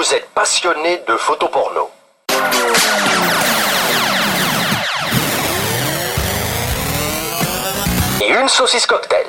Vous êtes passionné de photoporno. Et une saucisse cocktail.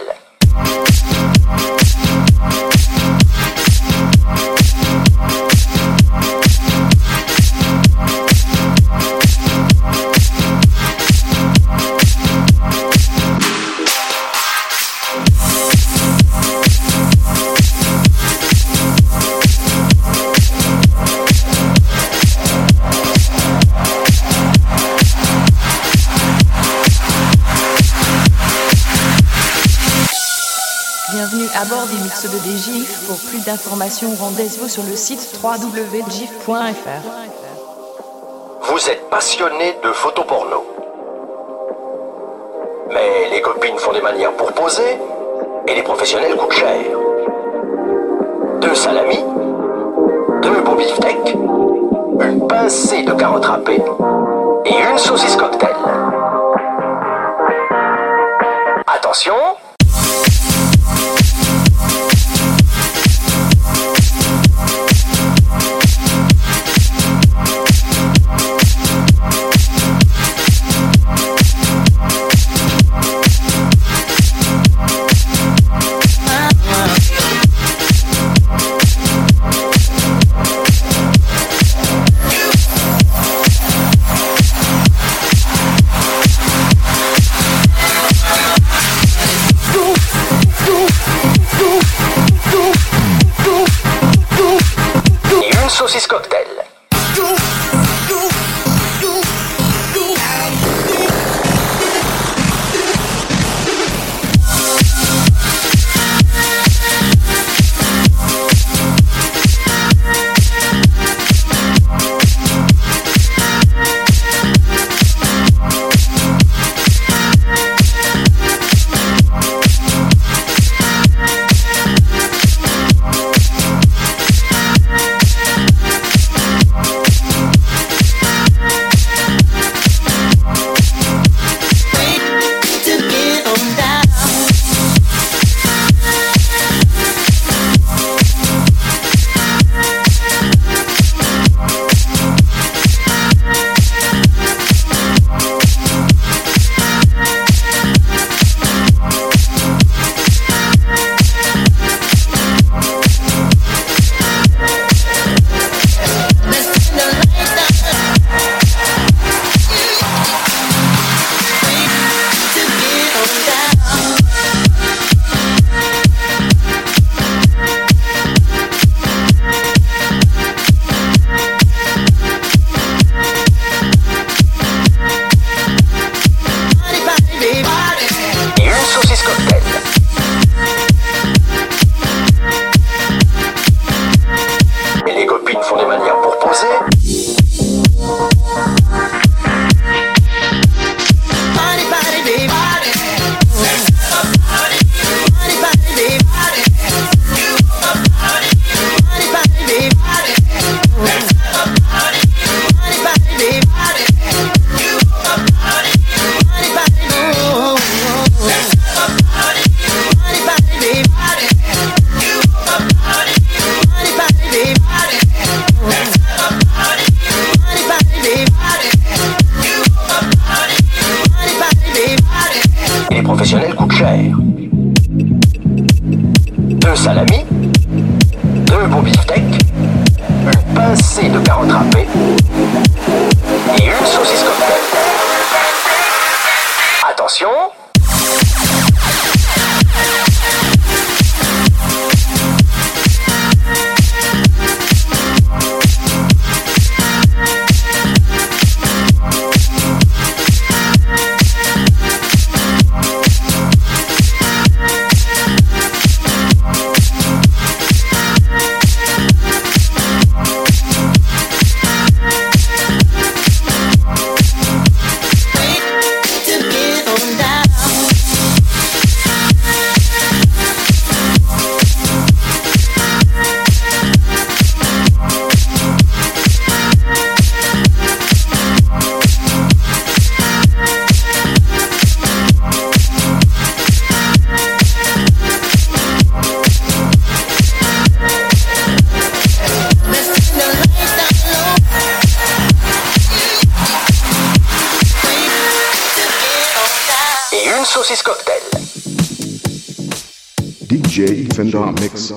À bord des mix de DGIF, pour plus d'informations, rendez-vous sur le site www.gif.fr. Vous êtes passionné de photoporno. Mais les copines font des manières pour poser et les professionnels coûtent cher. 2 salamis, 2 beaux beefsteaks, une pincée de carottes râpées et une saucisse cocktail. Attention! Body. un saucisse cocktail. DJ Fender Mix.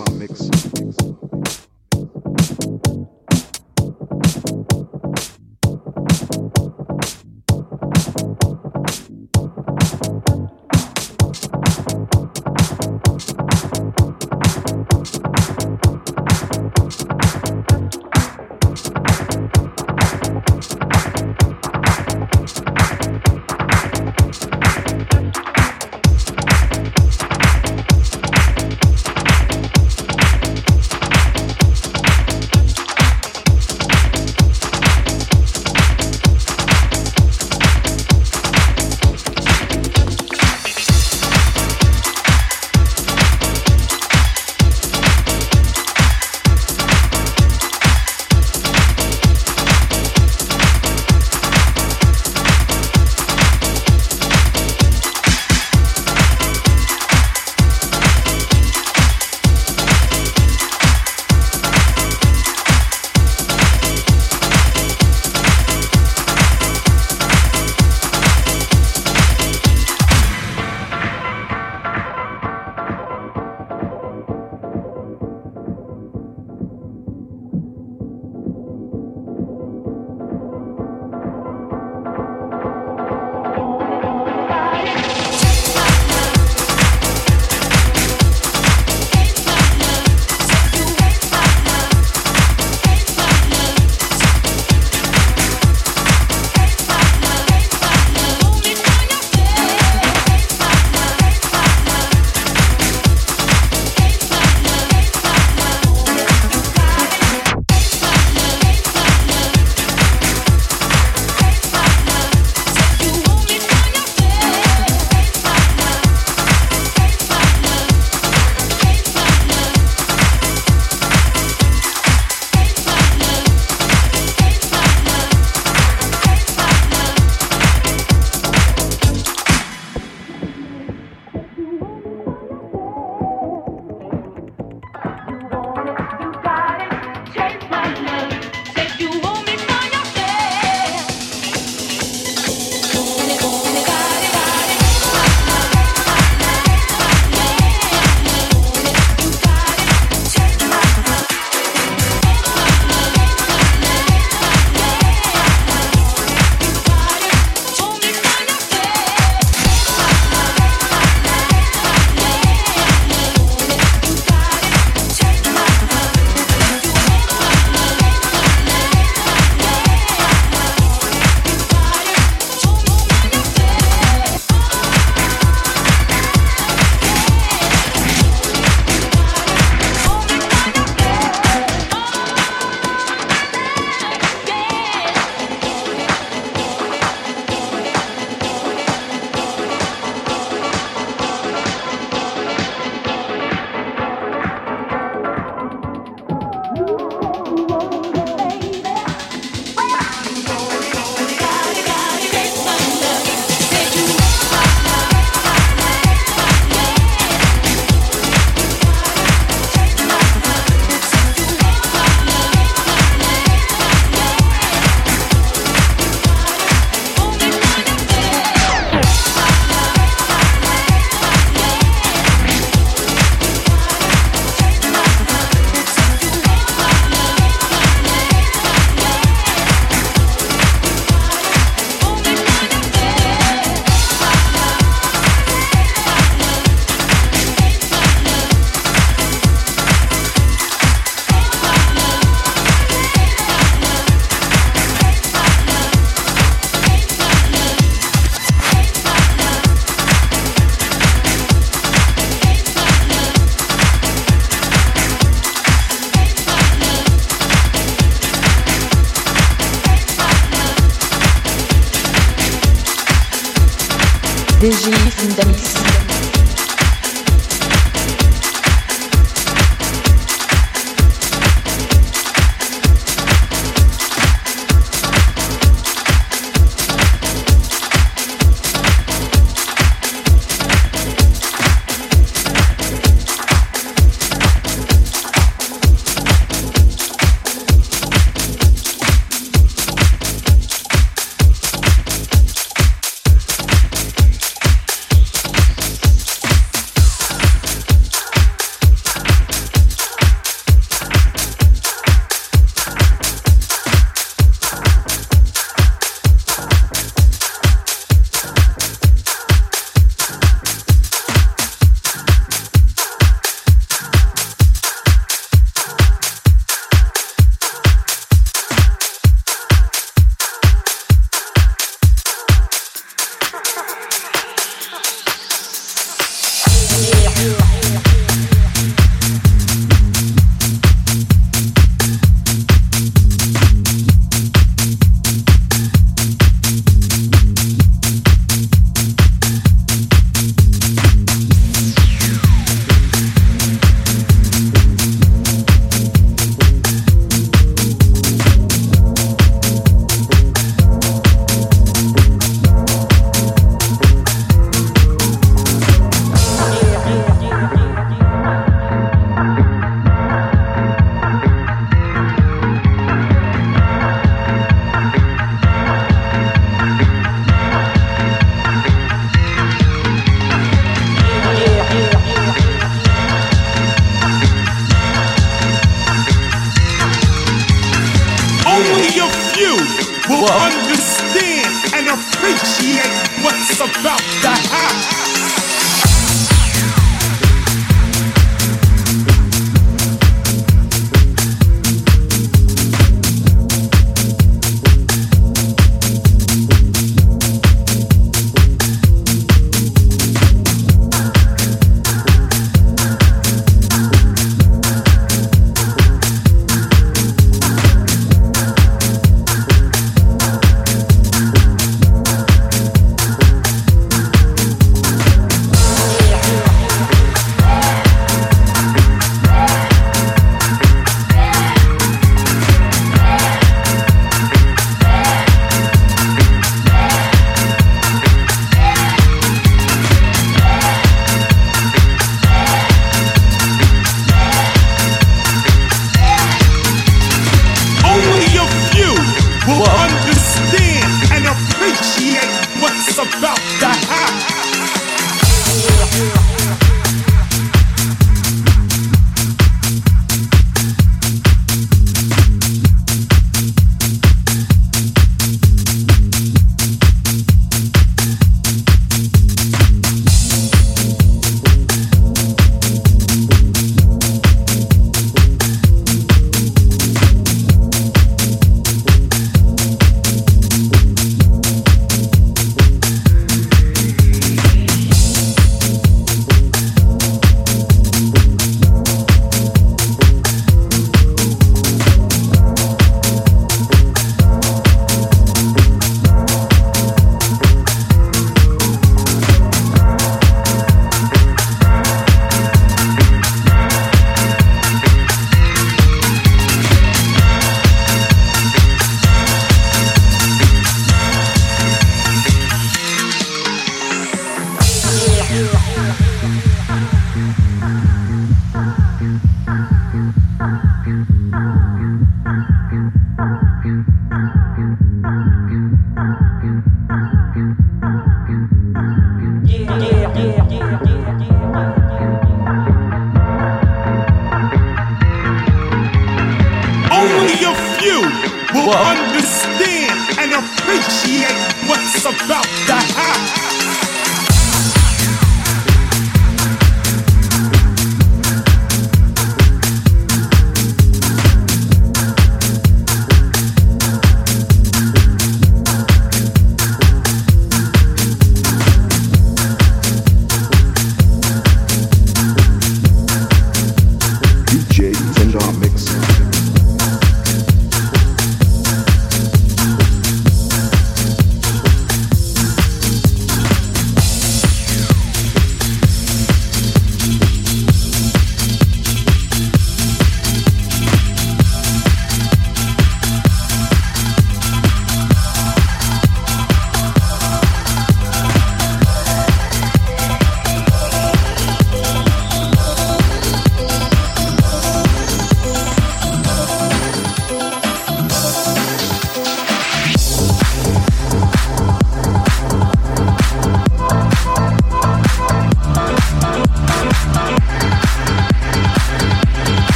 will understand and appreciate what's about to happen.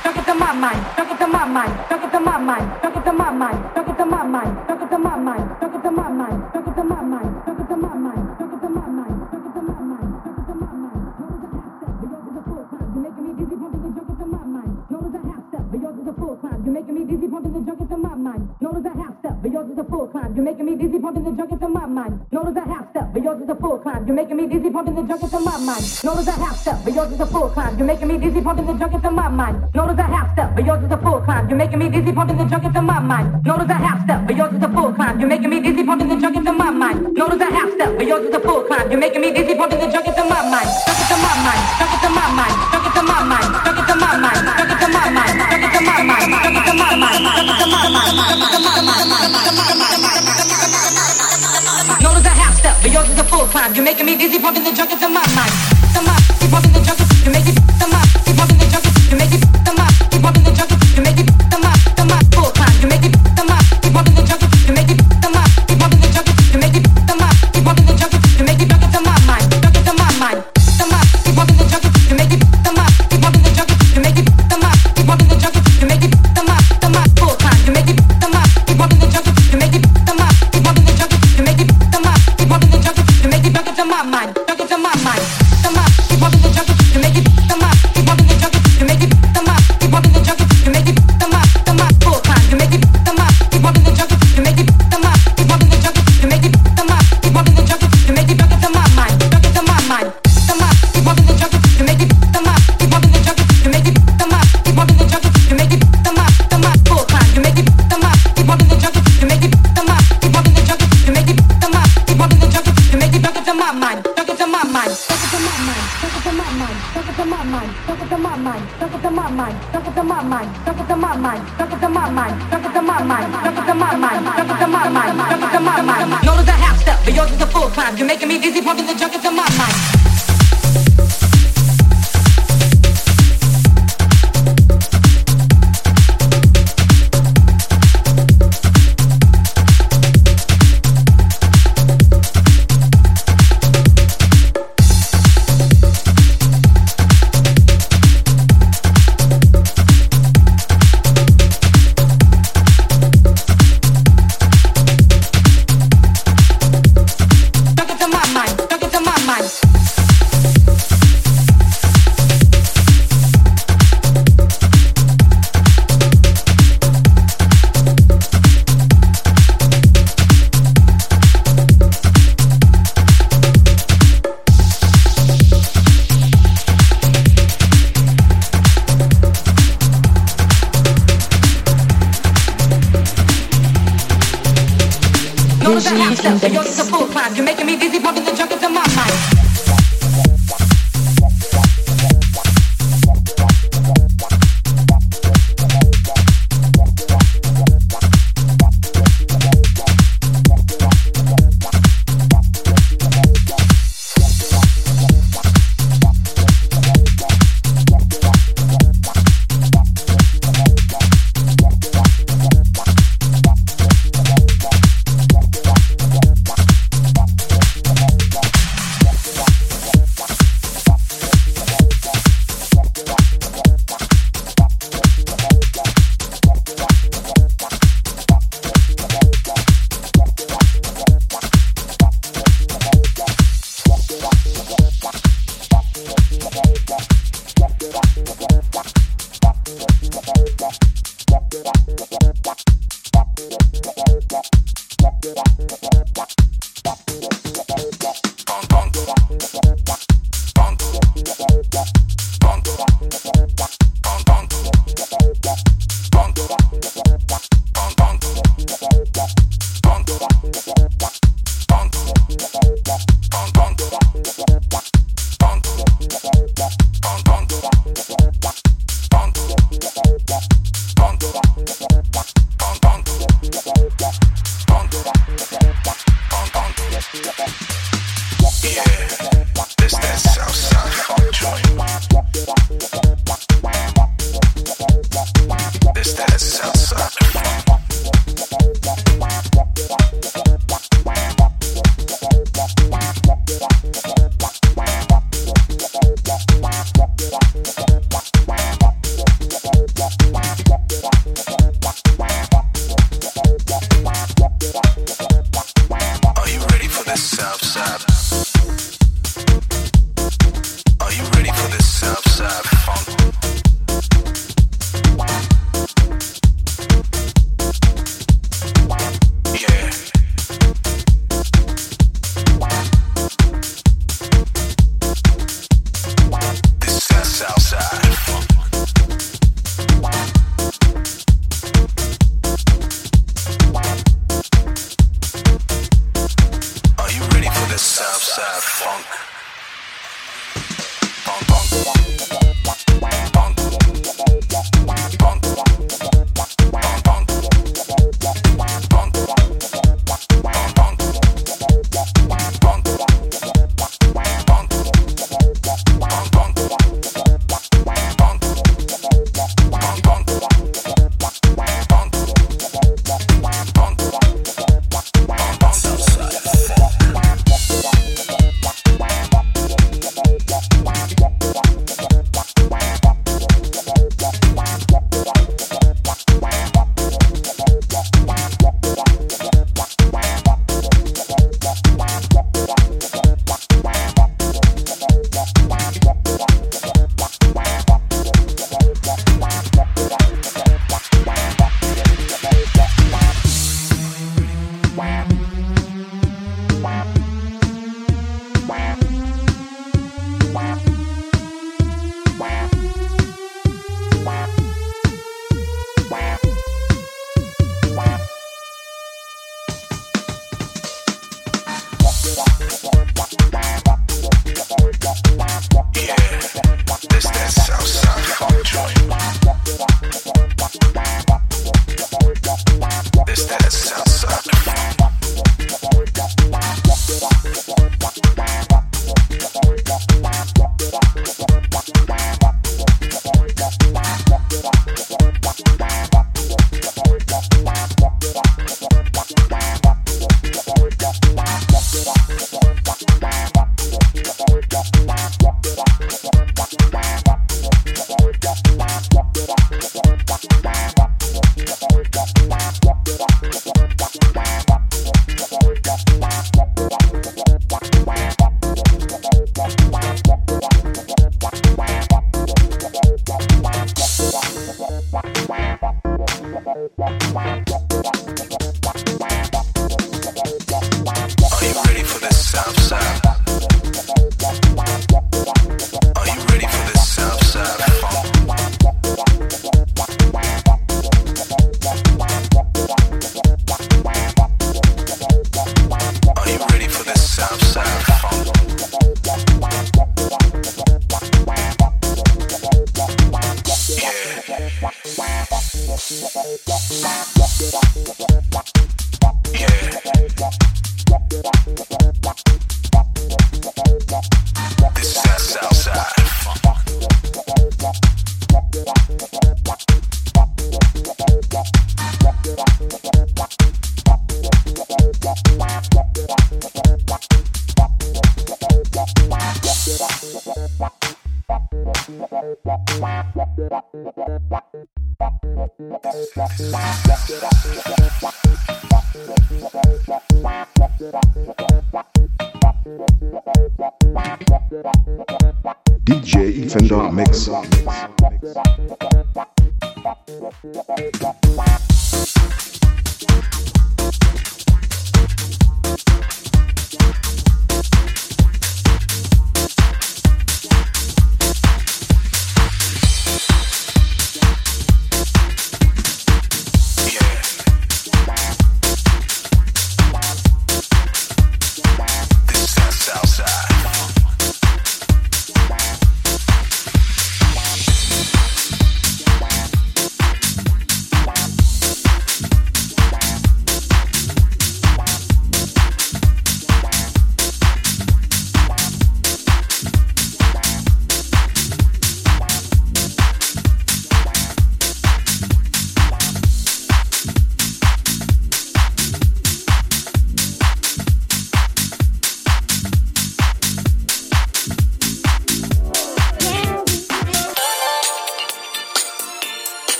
Notice a half step, but yours is a full climb. You're making me dizzy, pumping the junk into my mind. Notice a half step, but yours is a full climb. You're making me dizzy, pumping the junk into my mind. Notice a half step, but yours is a full climb. You're making me dizzy, pumping the junk into my mind. Notice a half step, but yours is a full climb. You're making me dizzy, pumping the junk into my mind. Junk into my mind, junk into my mind, junk into my mind, junk into my mind, junk into my mind, junk into my mind, junk into my mind, junk into my mind, junk into my mind. Notice a half step, but yours is a full climb. You're making me dizzy, pumping the junk into my mind.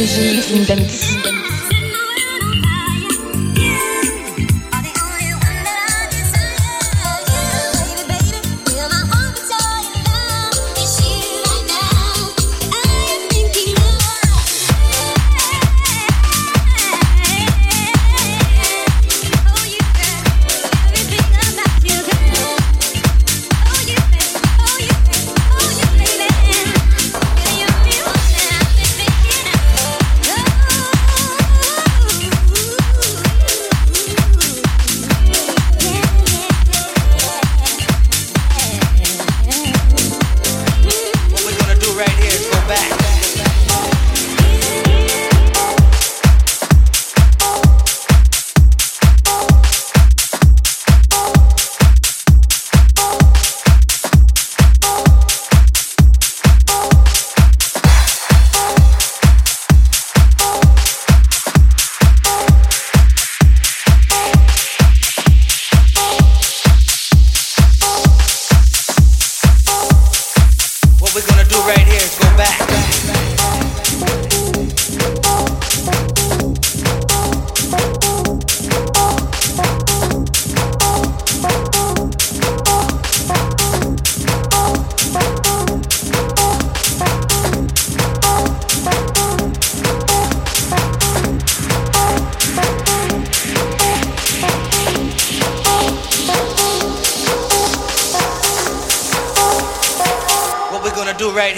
Bougie Indents. What we're gonna do right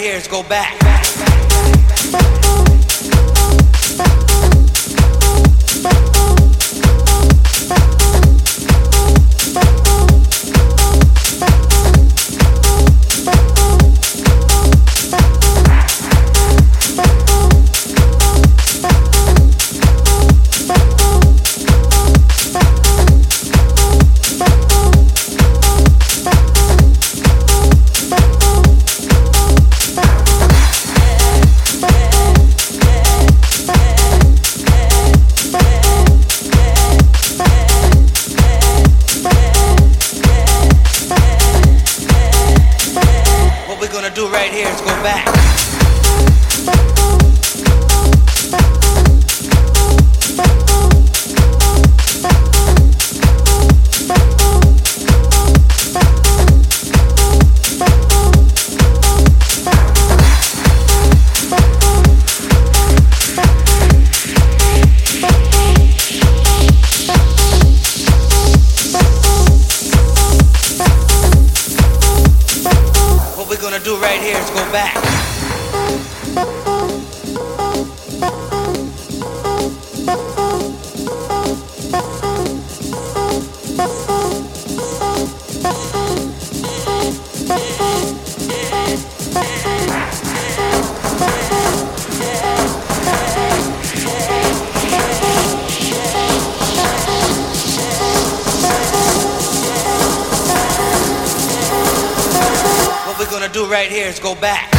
here is go back.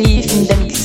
Energy in the mix.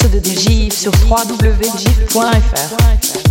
ceux de DGIF sur www.dgif.fr.